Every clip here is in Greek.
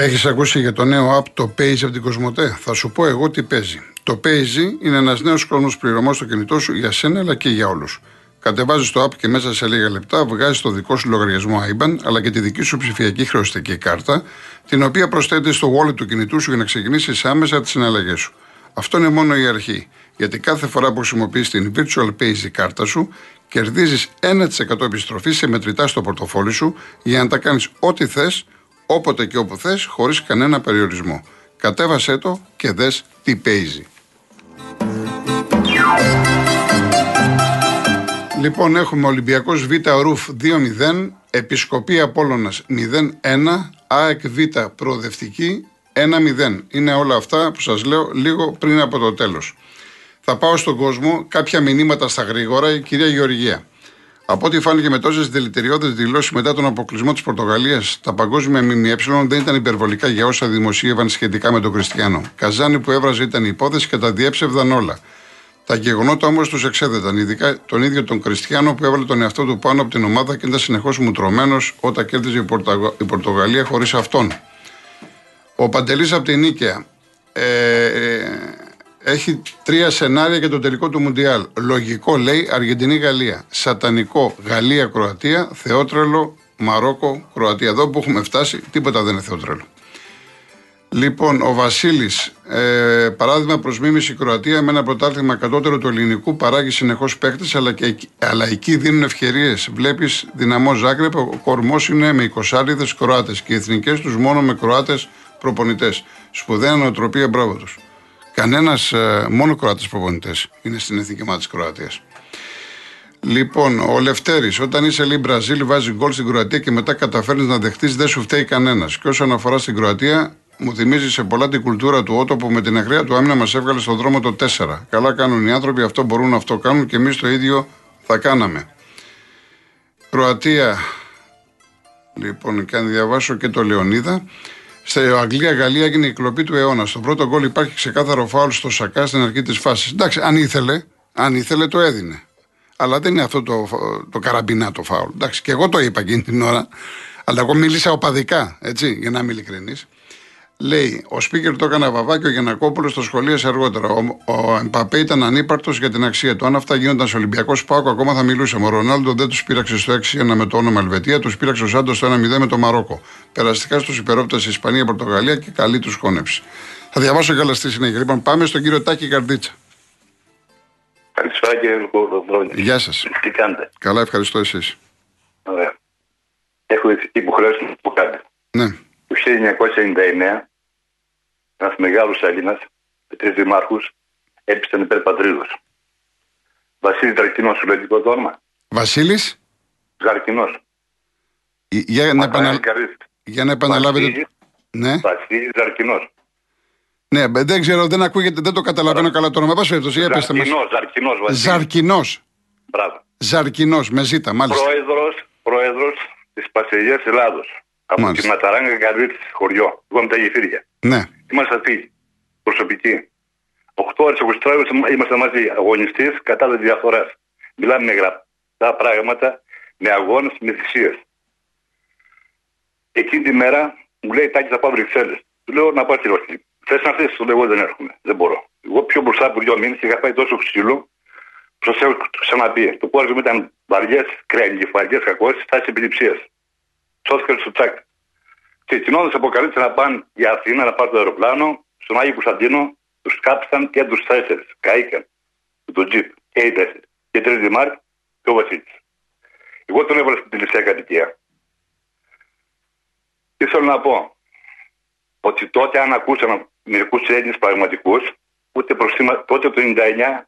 Έχεις ακούσει για το νέο app το Payzy από την Κοσμοτέ? Θα σου πω εγώ τι παίζει. Το Payzy είναι ένας νέος κόσμος πληρωμών στο κινητό σου για σένα αλλά και για όλους. Κατεβάζεις το app και μέσα σε λίγα λεπτά βγάζεις το δικό σου λογαριασμό IBAN αλλά και τη δική σου ψηφιακή χρεωστική κάρτα, την οποία προσθέτεις στο wallet του κινητού σου για να ξεκινήσεις άμεσα τις συναλλαγές σου. Αυτό είναι μόνο η αρχή. Γιατί κάθε φορά που χρησιμοποιείς την Virtual Payzy κάρτα σου, κερδίζεις 1% επιστροφή σε μετρητά στο πορτοφόλι σου για να τα κάνεις ό,τι θες, όποτε και όπου θες, χωρίς κανένα περιορισμό. Κατέβασέ το και δες τι Payzy. Λοιπόν, έχουμε Ολυμπιακός Β Ρουφ 2-0, Επισκοπή Απόλλωνας 0-1, ΑΕΚ Β Προοδευτική 1-0. Είναι όλα αυτά που σας λέω λίγο πριν από το τέλος. Θα πάω στον κόσμο, κάποια μηνύματα στα γρήγορα. Η κυρία Γεωργία. Από ό,τι φάνηκε με τόσες δηλητηριώδες δηλώσεις μετά τον αποκλεισμό της Πορτογαλίας, τα παγκόσμια ΜΜΕ δεν ήταν υπερβολικά για όσα δημοσίευαν σχετικά με τον Κριστιανό. Καζάνι που έβραζε ήταν η υπόθεση και τα διέψευδαν όλα. Τα γεγονότα όμως τους εξέδεταν, ειδικά τον ίδιο τον Κριστιανό που έβαλε τον εαυτό του πάνω από την ομάδα και ήταν συνεχώς μουτρωμένος όταν κέρδιζε η Πορτογαλία χωρίς αυτόν. Ο Παντελής από την Νίκαια. Έχει τρία σενάρια για το τελικό του Μουντιάλ. Λογικό λέει Αργεντινή-Γαλλία. Σατανικό Γαλλία-Κροατία. Θεότρελο Μαρόκο-Κροατία. Εδώ που έχουμε φτάσει, τίποτα δεν είναι θεότρελο. Λοιπόν, ο Βασίλης. Παράδειγμα προς μίμηση η Κροατία με ένα πρωτάθλημα κατώτερο του ελληνικού. Παράγει συνεχώς παίκτες, αλλά εκεί δίνουν ευκαιρίες. Βλέπεις Δυναμό Ζάγκρεπ. Ο κορμός είναι με 20 Κροάτες και οι εθνικές τους μόνο με Κροάτες προπονητές. Σπουδαία νοοτροπία, μπράβο τους. Κανένας, μόνο Κροάτες προπονητές είναι στην εθνική ομάδα της Κροατίας. Λοιπόν, ο Λευτέρης, όταν είσαι λίγο Μπραζίλ, βάζει γκολ στην Κροατία και μετά καταφέρνεις να δεχτείς, δεν σου φταίει κανένας. Και όσον αφορά στην Κροατία, μου θυμίζει σε πολλά την κουλτούρα του Ότο που με την αγρία του άμυνα μας έβγαλε στον δρόμο το 4. Καλά κάνουν οι άνθρωποι, αυτό μπορούν, αυτό κάνουν και εμείς το ίδιο θα κάναμε. Κροατία, λοιπόν, και αν διαβάσω και το Λεωνίδα. Στη Αγγλία-Γαλλία έγινε η κλοπή του αιώνα. Στον πρώτο γκολ υπάρχει ξεκάθαρο φάουλ στο Σακά στην αρχή της φάσης. Εντάξει, αν ήθελε το έδινε. Αλλά δεν είναι αυτό το καραμπινά το φάουλ. Εντάξει, και εγώ το είπα εκείνη την ώρα. Αλλά εγώ μίλησα οπαδικά, έτσι, για να είμαι ειλικρινής. Λέει, ο Σπίκερ το έκανε βαβά και ο Γιαννακόπουλος το σχολίασε αργότερα. Ο Εμπαπέ ήταν ανύπαρτος για την αξία του. Αν αυτά γίνονταν σε Ολυμπιακό Σπάκο, ακόμα θα μιλούσαμε. Ο Ρονάλντο δεν τους πήραξε στο 6-1 με το όνομα Ελβετία, τους πήραξε ο Σάντος στο 1-0 με το Μαρόκο. Περαστικά στους υπερόπτες Ισπανία, Πορτογαλία και καλή τους χώνεψη. Θα διαβάσω κι άλλα στη συνέχεια. Λοιπόν, πάμε στον κύριο Τάκη Καρδίτσα. Καλησπέρα κύριε Κολοκοτρώνη. Γεια σας. Τι κάνετε? Καλά, ευχαριστώ εσείς. Ωραία. Έχω υποχρέωση να πω κάτι. Ναι. Το 1999, ένας μεγάλος Έλληνας με τρεις δημάρχους έπεισαν υπέρ πατρίδος. Βασίλης Ζαρκινός, σου λέει το όνομα. Βασίλης Ζαρκινός. Για να επαναλάβετε. Ναι. Βασίλης Ζαρκινός. Ναι, δεν ξέρω, δεν ακούγεται, δεν το καταλαβαίνω καλά το όνομα. Ζαρκινός. Μπράβο. Ζαρκινός, με ζήτα, μάλιστα. Πρόεδρος της Πασσελιάς Ελλάδος. Από μάλιστα. Τη Ματαράγκα Καρδίτης, χωριό. Εγώ με τα γεφύρια. Ναι. Είμαστε αυτοί, προσωπικοί. 8 ώρες, 23 ώρες είμαστε μαζί αγωνιστές κατά τη διαφορά. Μιλάμε με γραπτά πράγματα, με αγώνες, με θυσίες. Εκείνη τη μέρα μου λέει: Τάκη, θα πάω Βρυξέλλες. Του λέω: Να πάω στη Ρωσία. Θες να θες? Του λέω: Εγώ δεν έρχομαι. Δεν μπορώ. Εγώ πιο μπροστά από 2 μήνες είχα πάει τόσο ξύλο που σα έχω ξαναπεί. Το πόρισμα μου ήταν βαριές κρέγκεφαλιές, κακώσεις, τάση επιληψίας. Σώθηκαν στο τσάκ. Και κοινώνες αποκαλύψαν να πάνε για Αθήνα, να πάρουν το αεροπλάνο, στον Άγιο Κωνσταντίνο, τους κάψαν και τους 4. Καήκαν. Με τον τζιπ. Και οι 4. Και 3 δημάρχοι και ο Βασίλης. Εγώ τον έβαλα στην τελευταία κατοικία. Τι θέλω να πω? Ότι τότε αν ακούσαν μερικούς Έλληνες πραγματικούς, ούτε προσθήμα, τότε το 1999,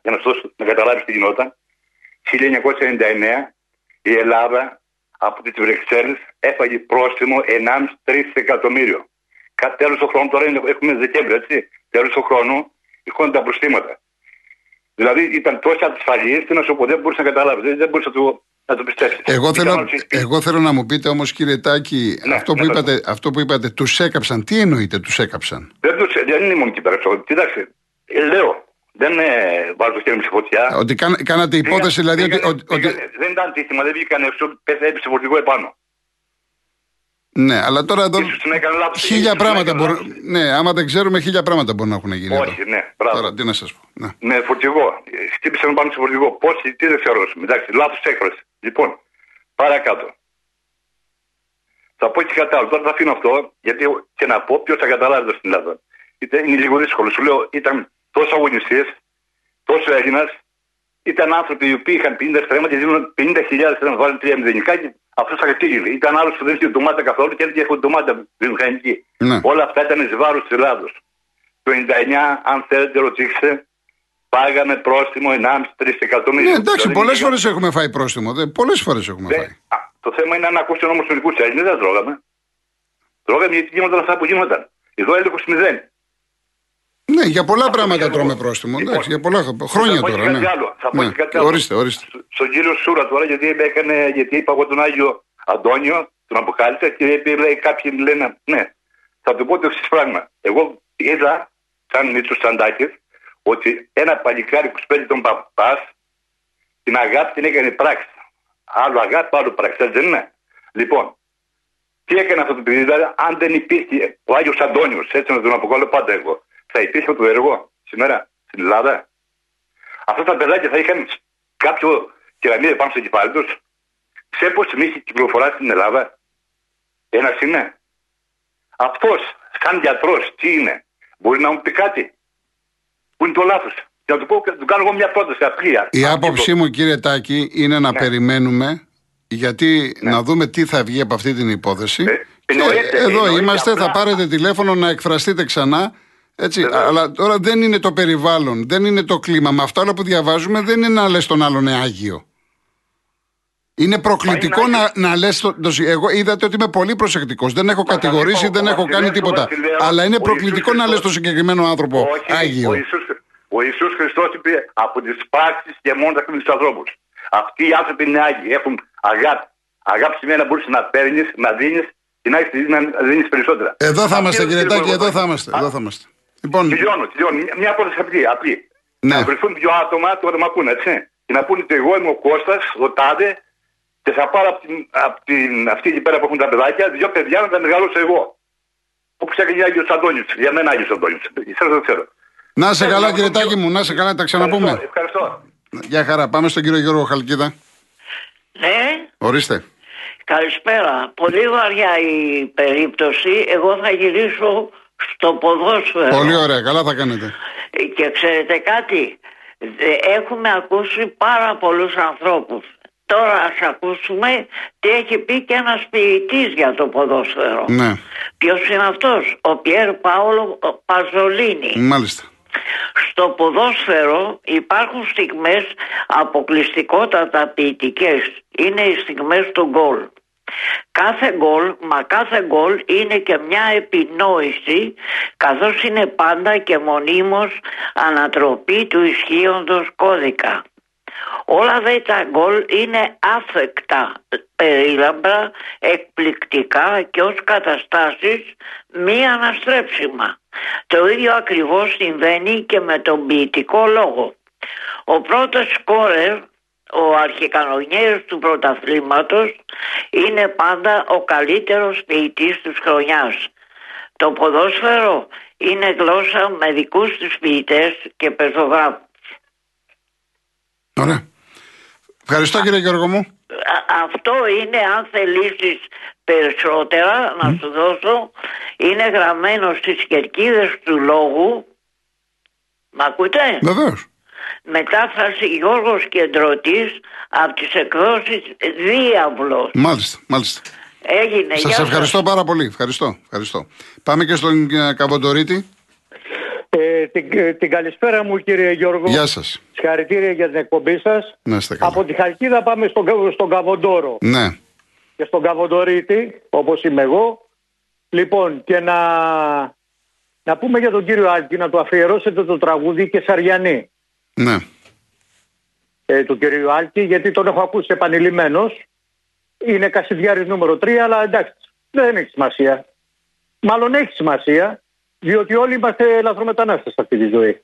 για να σας καταλάβεις τι γινόταν, 1999 η Ελλάδα από τις Βρυξέλλες έφαγε πρόστιμο 1,5-3 εκατομμύριο. Τέλος του χρόνου, τώρα έχουμε Δεκέμβριο, έτσι. Τέλος του χρόνου είχαν τα προστήματα. Δηλαδή ήταν τόσο ασφαλής, την όσο δεν μπορούσε να καταλάβει, δεν μπορούσε να το πιστέψει. Εγώ θέλω να μου πείτε όμως, κύριε Τάκη, ναι, αυτό που είπατε, τους έκαψαν. Τι εννοείτε, τους έκαψαν? Δεν είναι μόνο κυπέραψο. Κοιτάξτε, λέω. Δεν βάζω το χέρι μου στη φωτιά. Ότι κάνατε υπόθεση, δηλαδή. Δεν ήταν τύχημα, δεν βγήκαν έξω, έπεσε φορτηγό επάνω. Ναι, αλλά τώρα εδώ. Χίλια πράγματα μπορούν. Ναι, άμα δεν ξέρουμε, χίλια πράγματα μπορούν να έχουν γίνει. Όχι, εδώ. Ναι, μπράβο. Τώρα, τι να σα πω. Ναι. Με φορτηγό. Χτύπησαν πάνω στο φορτηγό. Πόσοι, τι δεν θεωρούσαμε. Εντάξει, λάθος έκφραση. Λοιπόν, παρακάτω. Θα πω και κατάλληλα. Τώρα θα αφήνω αυτό, γιατί και να πω ποιο θα καταλάβει εδώ στην Ελλάδα. Είναι λίγο δύσκολο. Σου λέω, ήταν τόσο αγωνιστές, τόσο Έλληνας. Ήταν άνθρωποι οι οποίοι είχαν 50 στρέμματα και δίνουν 50.000 στρέμματα, βάλουν 3 μηδενικά και αυτό θα κατήγγειλε. Ήταν άλλο που δεν είχε ντομάτα καθόλου και έλεγε: έχω ντομάτα βιομηχανική. Ναι. Όλα αυτά ήταν εις βάρος της Ελλάδος. Το 99, αν θέλετε, ρωτήξτε, πάγαμε πρόστιμο 1,5-3 εκατομμύρια. Ναι, εντάξει, δηλαδή, πολλές φορές έχουμε φάει πρόστιμο. Πολλές φορές έχουμε φάει. Το θέμα είναι αν ακούσουν όμως του δικού του Έλληνε, δεν τρώγαμε. Τρώγαμε γιατί γίνονταν αυτά που γίνονταν. Εδώ έλεγχος 0. Ναι, για πολλά πράγματα τρώμε πρόστιμο. Εντάξει, για πολλά χρόνια τώρα. Ναι. Θα πω και κάτι άλλο. Ορίστε, ορίστε. Στον κύριο Σούρα τώρα, γιατί είπα εγώ τον Άγιο Αντώνιο, τον αποκάλυψα και λέει, κάποιοι λένε. Ναι, θα του πω το εξής πράγμα. Εγώ είδα, σαν Μίτσο Σαντάκης, ότι ένα παλικάρι 25 τον παπά την αγάπη την έκανε πράξη. Άλλο αγάπη, άλλο πράξη. Δεν είναι. Λοιπόν, τι έκανε αυτό το παιδί, δηλαδή, αν δεν υπήρχε ο Άγιο Αντώνιο, έτσι να τον αποκαλώ πάντα εγώ. Θα υπήρχε το έργο σήμερα στην Ελλάδα. Αυτά τα παιδάκια θα είχαν κάποιο κεραμίδι πάνω στο κεφάλι τους. Ξέρετε πως μύχη κυκλοφορά στην Ελλάδα. Ένας είναι. Αυτός, σαν γιατρός, τι είναι. Μπορεί να μου πει κάτι. Πού είναι το λάθος. Για να του πω, του κάνω εγώ μια πρόταση απλή. Η άποψή μου, κύριε Τάκη, είναι να περιμένουμε. Γιατί να δούμε τι θα βγει από αυτή την υπόθεση. Εδώ είμαστε. Απλά... Θα πάρετε τηλέφωνο να εκφραστείτε ξανά. Έτσι, αλλά τώρα δεν είναι το περιβάλλον, δεν είναι το κλίμα. Με αυτά όλα που διαβάζουμε δεν είναι να λες τον άλλον άγιο. Είναι προκλητικό να λες. Εγώ είδατε ότι είμαι πολύ προσεκτικός. Δεν έχω κατηγορήσει, δεν έχω κάνει τίποτα. Αλλά είναι προκλητικό να λες τον συγκεκριμένο άνθρωπο άγιο. Ο Ιησούς Χριστός είπε από τις πράξεις και μόνο τα κρίνεις τους ανθρώπους. Αυτοί οι άνθρωποι είναι άγιοι, έχουν αγάπη. Αγάπη σημαίνει να μπορείς να παίρνεις, να δίνεις και να δίνεις περισσότερα. Εδώ θα είμαστε, κύριε Τάκη, εδώ θα είμαστε. Λοιπόν... Τελειώνω. Μια πρόταση απλή. Ναι. Να βρεθούν δύο άτομα, τώρα με ακούνε, έτσι. Και να πούνε ότι εγώ είμαι ο Κώστας, ο Τάδε, και θα πάρω αυτή εκεί πέρα που έχουν τα παιδάκια, δύο παιδιά να τα μεγαλώσω εγώ. Όπου ξέχνει Άγιος Αντώνιος. Για μένα Άγιος Αντώνιος. Θέλω το ξέρω. Να σε καλά, κύριε Τάκη μου, να σε καλά, τα ξαναπούμε. Ευχαριστώ. Γεια χαρά. Πάμε στον κύριο Γιώργο Χαλκίδα. Ναι. Ορίστε. Καλησπέρα. Πολύ βαριά η περίπτωση. Εγώ θα γυρίσω. Στο ποδόσφαιρο. Πολύ ωραία, καλά θα κάνετε. Και ξέρετε κάτι, έχουμε ακούσει πάρα πολλούς ανθρώπους. Τώρα ας ακούσουμε τι έχει πει και ένας ποιητής για το ποδόσφαιρο. Ναι. Ποιος είναι αυτός? Ο Πιέρ Παόλο Παζολίνι. Μάλιστα. Στο ποδόσφαιρο υπάρχουν στιγμές αποκλειστικότατα ποιητικές. Είναι οι στιγμές του γκολ. Κάθε γκολ, μα κάθε γκολ είναι και μια επινόηση, καθώς είναι πάντα και μονίμως ανατροπή του ισχύοντος κώδικα. Όλα δε τα γκολ είναι άφεκτα, περίλαμπρα, εκπληκτικά και ως καταστάσεις μη αναστρέψιμα. Το ίδιο ακριβώς συμβαίνει και με τον ποιητικό λόγο. Ο πρώτος σκόρερ, ο αρχικανονιέρος του πρωταθλήματος, είναι πάντα ο καλύτερος ποιητής της χρονιάς. Το ποδόσφαιρο είναι γλώσσα με δικούς τους ποιητές και πεζογράφους. Ωραία. Ευχαριστώ κύριε Γιώργο μου. Αυτό είναι, αν θελήσεις περισσότερα να σου δώσω, είναι γραμμένο στις κερκίδες του λόγου. Μ' ακούτε? Βεβαίως. Μετάφραση Γιώργος Κεντρωτής από τις εκδόσεις Δίαυλος. Μάλιστα, μάλιστα. Έγινε. Σας ευχαριστώ πάρα πολύ. Ευχαριστώ. Πάμε και στον Καβοντορίτη. Την καλησπέρα μου κύριε Γιώργο. Γεια σας. Συγχαρητήρια για την εκπομπή σας. Να είστε καλά. Από τη Χαλκίδα πάμε στον Καβοντόρο. Ναι. Και στον Καβοντορίτη, όπως είμαι εγώ. Λοιπόν, και να πούμε για τον κύριο Άλκη να του αφιερώσετε το τραγούδι και Σαριανή. Ναι. Του κυρίου Άλκη, γιατί τον έχω ακούσει επανειλημμένος. Είναι Κασιδιάρης νούμερο 3, αλλά εντάξει, δεν έχει σημασία. Μάλλον έχει σημασία, διότι όλοι είμαστε λαθρομετανάστες αυτή τη ζωή.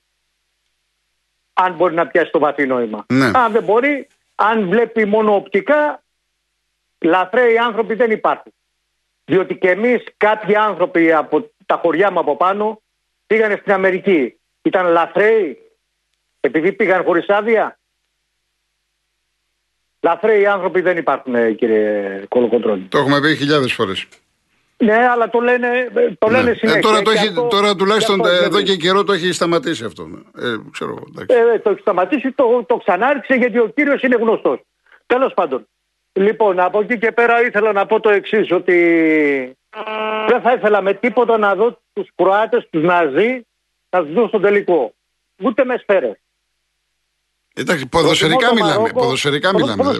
Αν μπορεί να πιάσει το βαθύ νόημα. Ναι. Αν δεν μπορεί, αν βλέπει μόνο οπτικά, λαθρέοι άνθρωποι δεν υπάρχουν. Διότι και εμείς κάποιοι άνθρωποι από τα χωριά μου από πάνω πήγανε στην Αμερική. Ήταν λαθρέοι επειδή πήγαν χωρίς άδεια. Λαθρέοι άνθρωποι δεν υπάρχουν, κύριε Κολοκοτρώνη. Το έχουμε πει χιλιάδες φορές. Ναι, αλλά το λένε, ναι, συνέχεια. Τώρα, το έχει, αυτό, τώρα τουλάχιστον και εδώ και καιρό το έχει σταματήσει αυτό. Ξέρω, το έχει σταματήσει, το ξανάρχισε γιατί ο κύριος είναι γνωστός. Τέλος πάντων. Λοιπόν, από εκεί και πέρα ήθελα να πω το εξής, ότι δεν θα ήθελα με τίποτα να δω τους Κροάτες, τους Ναζί, να τους δω στον τελικό. Ούτε με σφαίρες. Εντάξει, ποδοσφαιρικά μιλάμε. Ποδοσφαιρικά μιλάμε.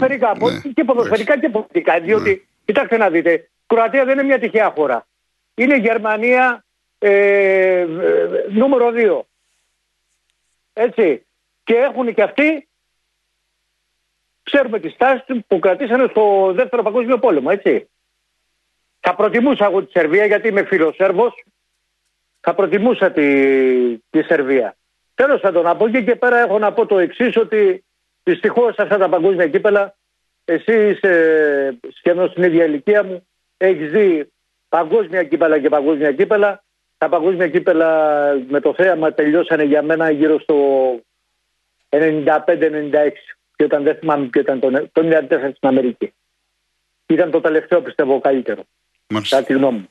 Και ποδοσφαιρικά και πολιτικά. Διότι, κοιτάξτε να δείτε, η Κροατία δεν είναι μια τυχαία χώρα. Είναι Γερμανία νούμερο 2. Έτσι. Και έχουν και αυτοί. Ξέρουμε τη στάση που κρατήσανε στο δεύτερο παγκόσμιο πόλεμο, έτσι. Θα προτιμούσα εγώ τη Σερβία, γιατί είμαι φιλοσέρβος. Θα προτιμούσα τη Σερβία. Τέλος θα τον από εκεί και πέρα έχω να πω το εξής, ότι δυστυχώς σε αυτά τα παγκόσμια κύπελα, εσύ είσαι σχεδόν στην ίδια ηλικία μου, έχεις δει παγκόσμια κύπελα και παγκόσμια κύπελα. Τα παγκόσμια κύπελα με το θέαμα τελειώσανε για μένα γύρω στο 95-96. Και όταν δεν θυμάμαι ποιο ήταν το 1994 στην Αμερική. Ήταν το τελευταίο, πιστεύω, καλύτερο. Κατά τη γνώμη μου.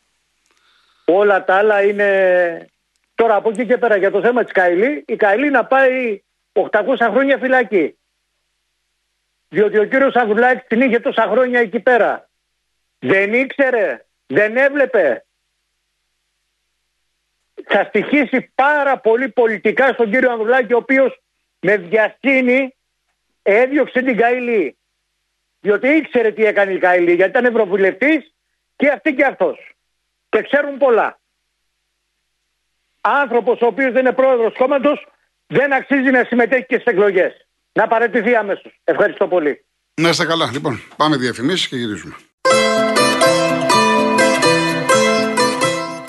Όλα τα άλλα είναι... Τώρα από εκεί και πέρα για το θέμα της Καηλή. Η Καηλή να πάει 800 χρόνια φυλακή. Διότι ο κύριος Αγγουλάκης την είχε τόσα χρόνια εκεί πέρα. Δεν ήξερε. Δεν έβλεπε. Θα στοιχήσει πάρα πολύ πολιτικά στον κύριο Αγγουλάκη, ο οποίος με βιασύνη έδιωξε την Καηλή. Διότι ήξερε τι έκανε η Καηλή, γιατί ήταν ευρωβουλευτής και αυτή και αυτός. Και ξέρουν πολλά. Άνθρωπος ο οποίος δεν είναι πρόεδρος κόμματος δεν αξίζει να συμμετέχει και στις εκλογές. Να παραιτηθεί αμέσως. Ευχαριστώ πολύ. Να είστε καλά. Λοιπόν, πάμε διαφημίσεις και γυρίζουμε.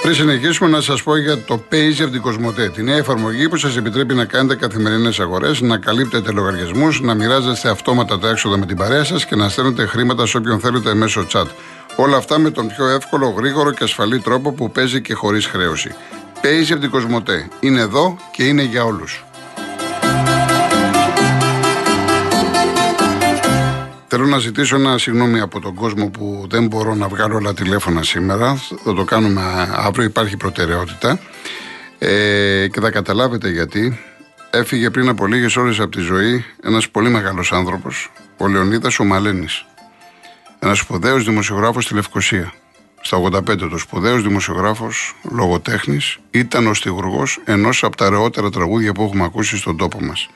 Πριν συνεχίσουμε, να σας πω για το Payzy από την Κοσμοτέ, τη νέα εφαρμογή που σας επιτρέπει να κάνετε καθημερινές αγορές, να καλύπτετε λογαριασμούς, να μοιράζεστε αυτόματα τα έξοδα με την παρέα σας και να στέλνετε χρήματα σε όποιον θέλετε μέσω chat. Όλα αυτά με τον πιο εύκολο, γρήγορο και ασφαλή τρόπο που παίζει και χωρίς χρέωση. Payzy από την Κοσμοτέ. Είναι εδώ και είναι για όλους. Θέλω να ζητήσω ένα συγγνώμη από τον κόσμο που δεν μπορώ να βγάλω όλα τηλέφωνα σήμερα. Θα το κάνουμε αύριο, υπάρχει προτεραιότητα. Και θα καταλάβετε γιατί. Έφυγε πριν από λίγες ώρες από τη ζωή ένας πολύ μεγάλος άνθρωπος, ο Λεωνίδας ο Μαλένης. Ένας σπουδαίος δημοσιογράφος στη Λευκοσία. Στα 85 του, σπουδαίος δημοσιογράφος, λογοτέχνης, ήταν ο στιχουργός ενός από τα ρεότερα τραγούδια που έχουμε ακούσει στον τόπο μας.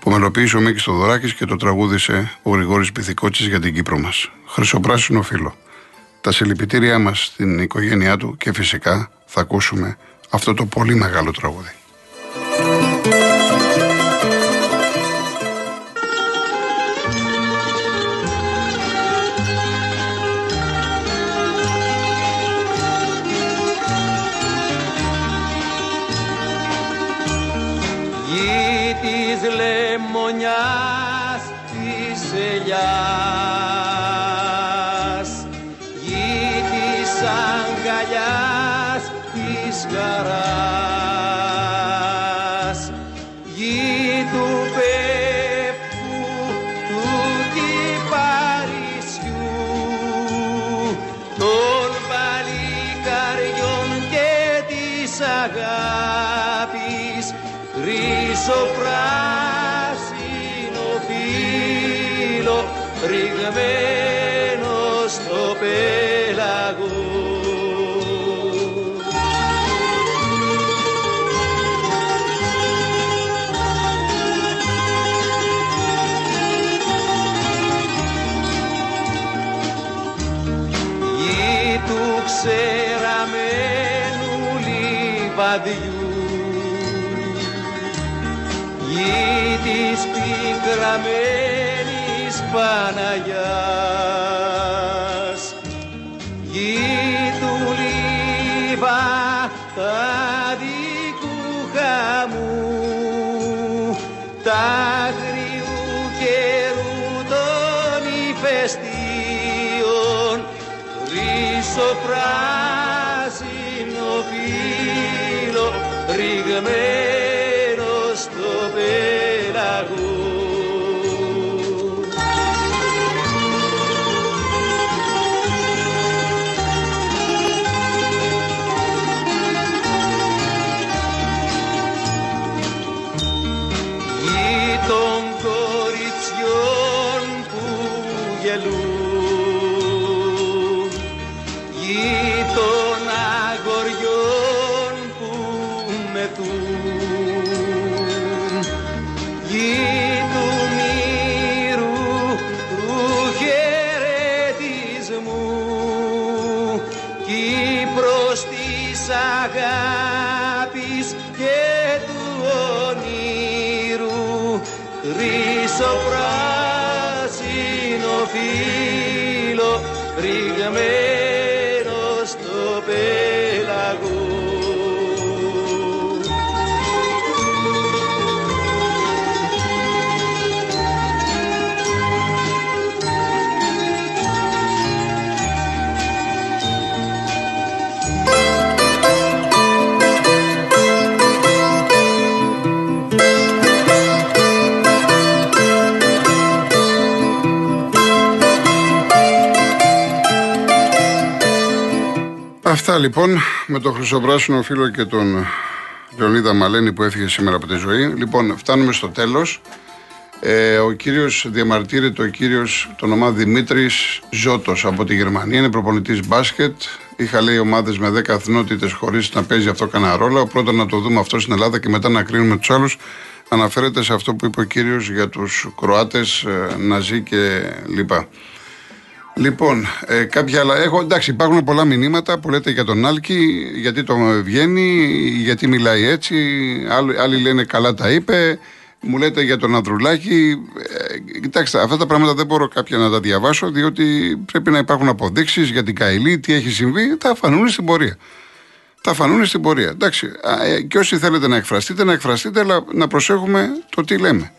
Που μελοποίησε ο Μίκης Θεοδωράκης και το τραγούδισε ο Γρηγόρης Μπιθικώτσης για την Κύπρο μας. Χρυσοπράσινο φύλλο. Τα συλληπιτήριά μας στην οικογένειά του και φυσικά θα ακούσουμε αυτό το πολύ μεγάλο τραγούδι. Λεμονιάς της ελιάς, γη της αγκαλιάς της χαράς, γη του πέφτου του κυπαρισιού, των παλικαριών και της αγάπης, χρυσοπράσινο ρηγμένο στο πέλαγο. Γη του ξεραμένου λιβαδιού, γη της πικραμένης Παναγιάς, γη του λιβαδικού χαμού, τ'αγριού καιρού των ηφαιστείων, χρυσού στο πράσινο φύλλο ρηγμένο στο πέλαγο. Αυτά λοιπόν με το χρυσοπράσινο φύλλο και τον Λεωνίδα Μαλένη που έφυγε σήμερα από τη ζωή. Λοιπόν, φτάνουμε στο τέλος. Ο κύριος διαμαρτύρεται, ο κύριος, το όνομά Δημήτρης Ζώτος από τη Γερμανία, είναι προπονητής μπάσκετ. Είχα λέει ομάδες με 10 εθνότητες χωρίς να παίζει αυτό κανένα ρόλο. Πρώτα να το δούμε αυτό στην Ελλάδα και μετά να κρίνουμε τους άλλους. Αναφέρεται σε αυτό που είπε ο κύριος για τους Κροάτες, Ναζί και λοιπά. Λοιπόν, κάποια άλλα έχω. Εντάξει, υπάρχουν πολλά μηνύματα που λέτε για τον Άλκη, γιατί τον βγαίνει, γιατί μιλάει έτσι. Άλλοι λένε καλά τα είπε. Μου λέτε για τον Ανδρουλάκη. Κοιτάξτε, αυτά τα πράγματα δεν μπορώ κάποια να τα διαβάσω, διότι πρέπει να υπάρχουν αποδείξεις για την Καηλή, τι έχει συμβεί. Τα φανούν στην πορεία. Εντάξει, και όσοι θέλετε να εκφραστείτε, αλλά να προσέχουμε το τι λέμε.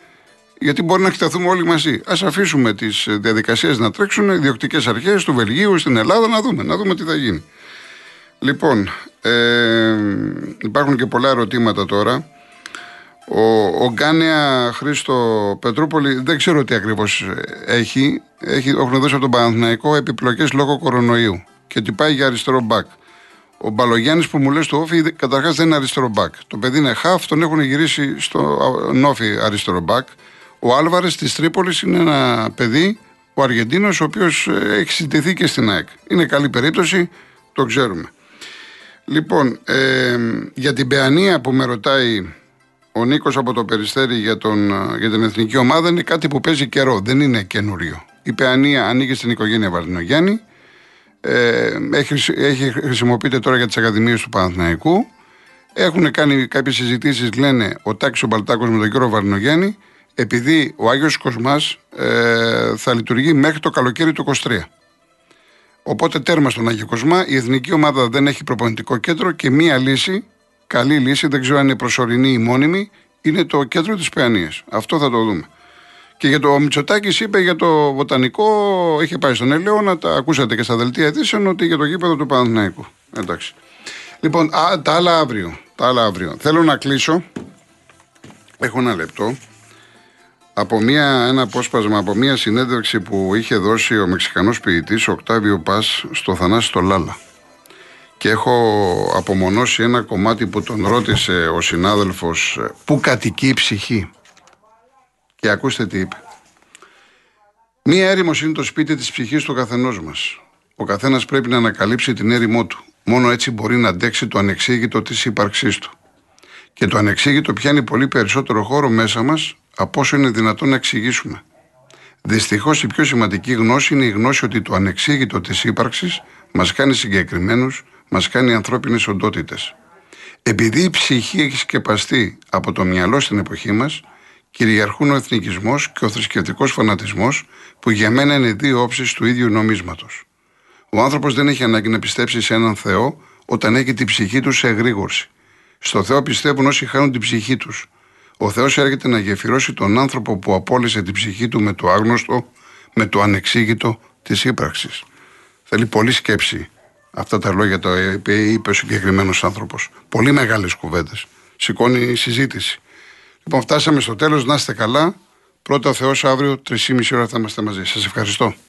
Γιατί μπορεί να εκτεθούμε όλοι μαζί. Ας αφήσουμε τις διαδικασίες να τρέξουν, οι διοκτικές αρχές του Βελγίου, στην Ελλάδα, να δούμε τι θα γίνει. Λοιπόν, υπάρχουν και πολλά ερωτήματα τώρα. Ο Γκάνεα Χρήστο Πετρούπολη, δεν ξέρω τι ακριβώς έχει. Έχουν δώσει από τον Παναθηναϊκό επιπλοκές λόγω κορονοϊού και τυπάει για αριστερό μπακ. Ο Μπαλογιάννης που μου λέει στο όφι, καταρχάς δεν είναι αριστερό μπακ. Το παιδί είναι χαφ, τον έχουν γυρίσει στο νόφι αριστερό μπακ. Ο Άλβαρες της Τρίπολης είναι ένα παιδί, ο Αργεντίνος, ο οποίος έχει συντηθεί και στην ΑΕΚ. Είναι καλή περίπτωση, το ξέρουμε. Λοιπόν, για την Παιανία που με ρωτάει ο Νίκος από το Περιστέρι για την εθνική ομάδα, είναι κάτι που παίζει καιρό, δεν είναι καινούριο. Η Παιανία ανήκει στην οικογένεια Βαρδινογιάννη, χρησιμοποιείται τώρα για τις ακαδημίες του Παναθηναϊκού. Έχουν κάνει κάποιες συζητήσεις, λένε ο Τάκης ο Μπαλτάκος με τον κύριο Βαρδινογιάννη, επειδή ο Άγιος Κοσμάς θα λειτουργεί μέχρι το καλοκαίρι του 23. Οπότε τέρμα στον Άγιο Κοσμά, η εθνική ομάδα δεν έχει προπονητικό κέντρο και μία λύση, καλή λύση, δεν ξέρω αν είναι προσωρινή ή μόνιμη, είναι το κέντρο της Παιανίας. Αυτό θα το δούμε. Και για το Μητσοτάκης είπε για το βοτανικό, είχε πάει στον Ελαιώνα, τα ακούσατε και στα δελτία ειδήσεων, ότι για το γήπεδο του Παναθηναϊκού. Εντάξει. Λοιπόν, τα άλλα αύριο. Θέλω να κλείσω, έχω ένα λεπτό, από ένα απόσπασμα από μια συνέντευξη που είχε δώσει ο Μεξικανός ποιητής, ο Οκτάβιο Πας, στο Θανάσιο Λάλα. Και έχω απομονώσει ένα κομμάτι που τον ρώτησε ο συνάδελφος «Πού κατοικεί η ψυχή?» Και ακούστε τι είπε. «Μία έρημος είναι το σπίτι της ψυχής του καθενός μας. Ο καθένας πρέπει να ανακαλύψει την έρημό του. Μόνο έτσι μπορεί να αντέξει το ανεξήγητο της ύπαρξής του. Και το ανεξήγητο πιάνει πολύ περισσότερο χώρο μέσα μας από όσο είναι δυνατόν να εξηγήσουμε. Δυστυχώς η πιο σημαντική γνώση είναι η γνώση ότι το ανεξήγητο της ύπαρξης μας κάνει συγκεκριμένους, μας κάνει ανθρώπινες οντότητες. Επειδή η ψυχή έχει σκεπαστεί από το μυαλό στην εποχή μας, κυριαρχούν ο εθνικισμός και ο θρησκευτικός φανατισμός, που για μένα είναι δύο όψεις του ίδιου νομίσματος. Ο άνθρωπος δεν έχει ανάγκη να πιστέψει σε έναν Θεό όταν έχει την ψυχή του σε εγρήγορση. Στο Θεό πιστεύουν όσοι χάνουν την ψυχή τους. Ο Θεός έρχεται να γεφυρώσει τον άνθρωπο που απόλυσε την ψυχή του με το άγνωστο, με το ανεξήγητο της ύπραξης». Θέλει πολλή σκέψη Αυτά τα λόγια το είπε ο συγκεκριμένος άνθρωπος. Πολύ μεγάλες κουβέντες. Σηκώνει η συζήτηση. Λοιπόν, φτάσαμε στο τέλος. Να είστε καλά. Πρώτα ο Θεός, αύριο 3,5 ώρα θα είμαστε μαζί. Σας ευχαριστώ.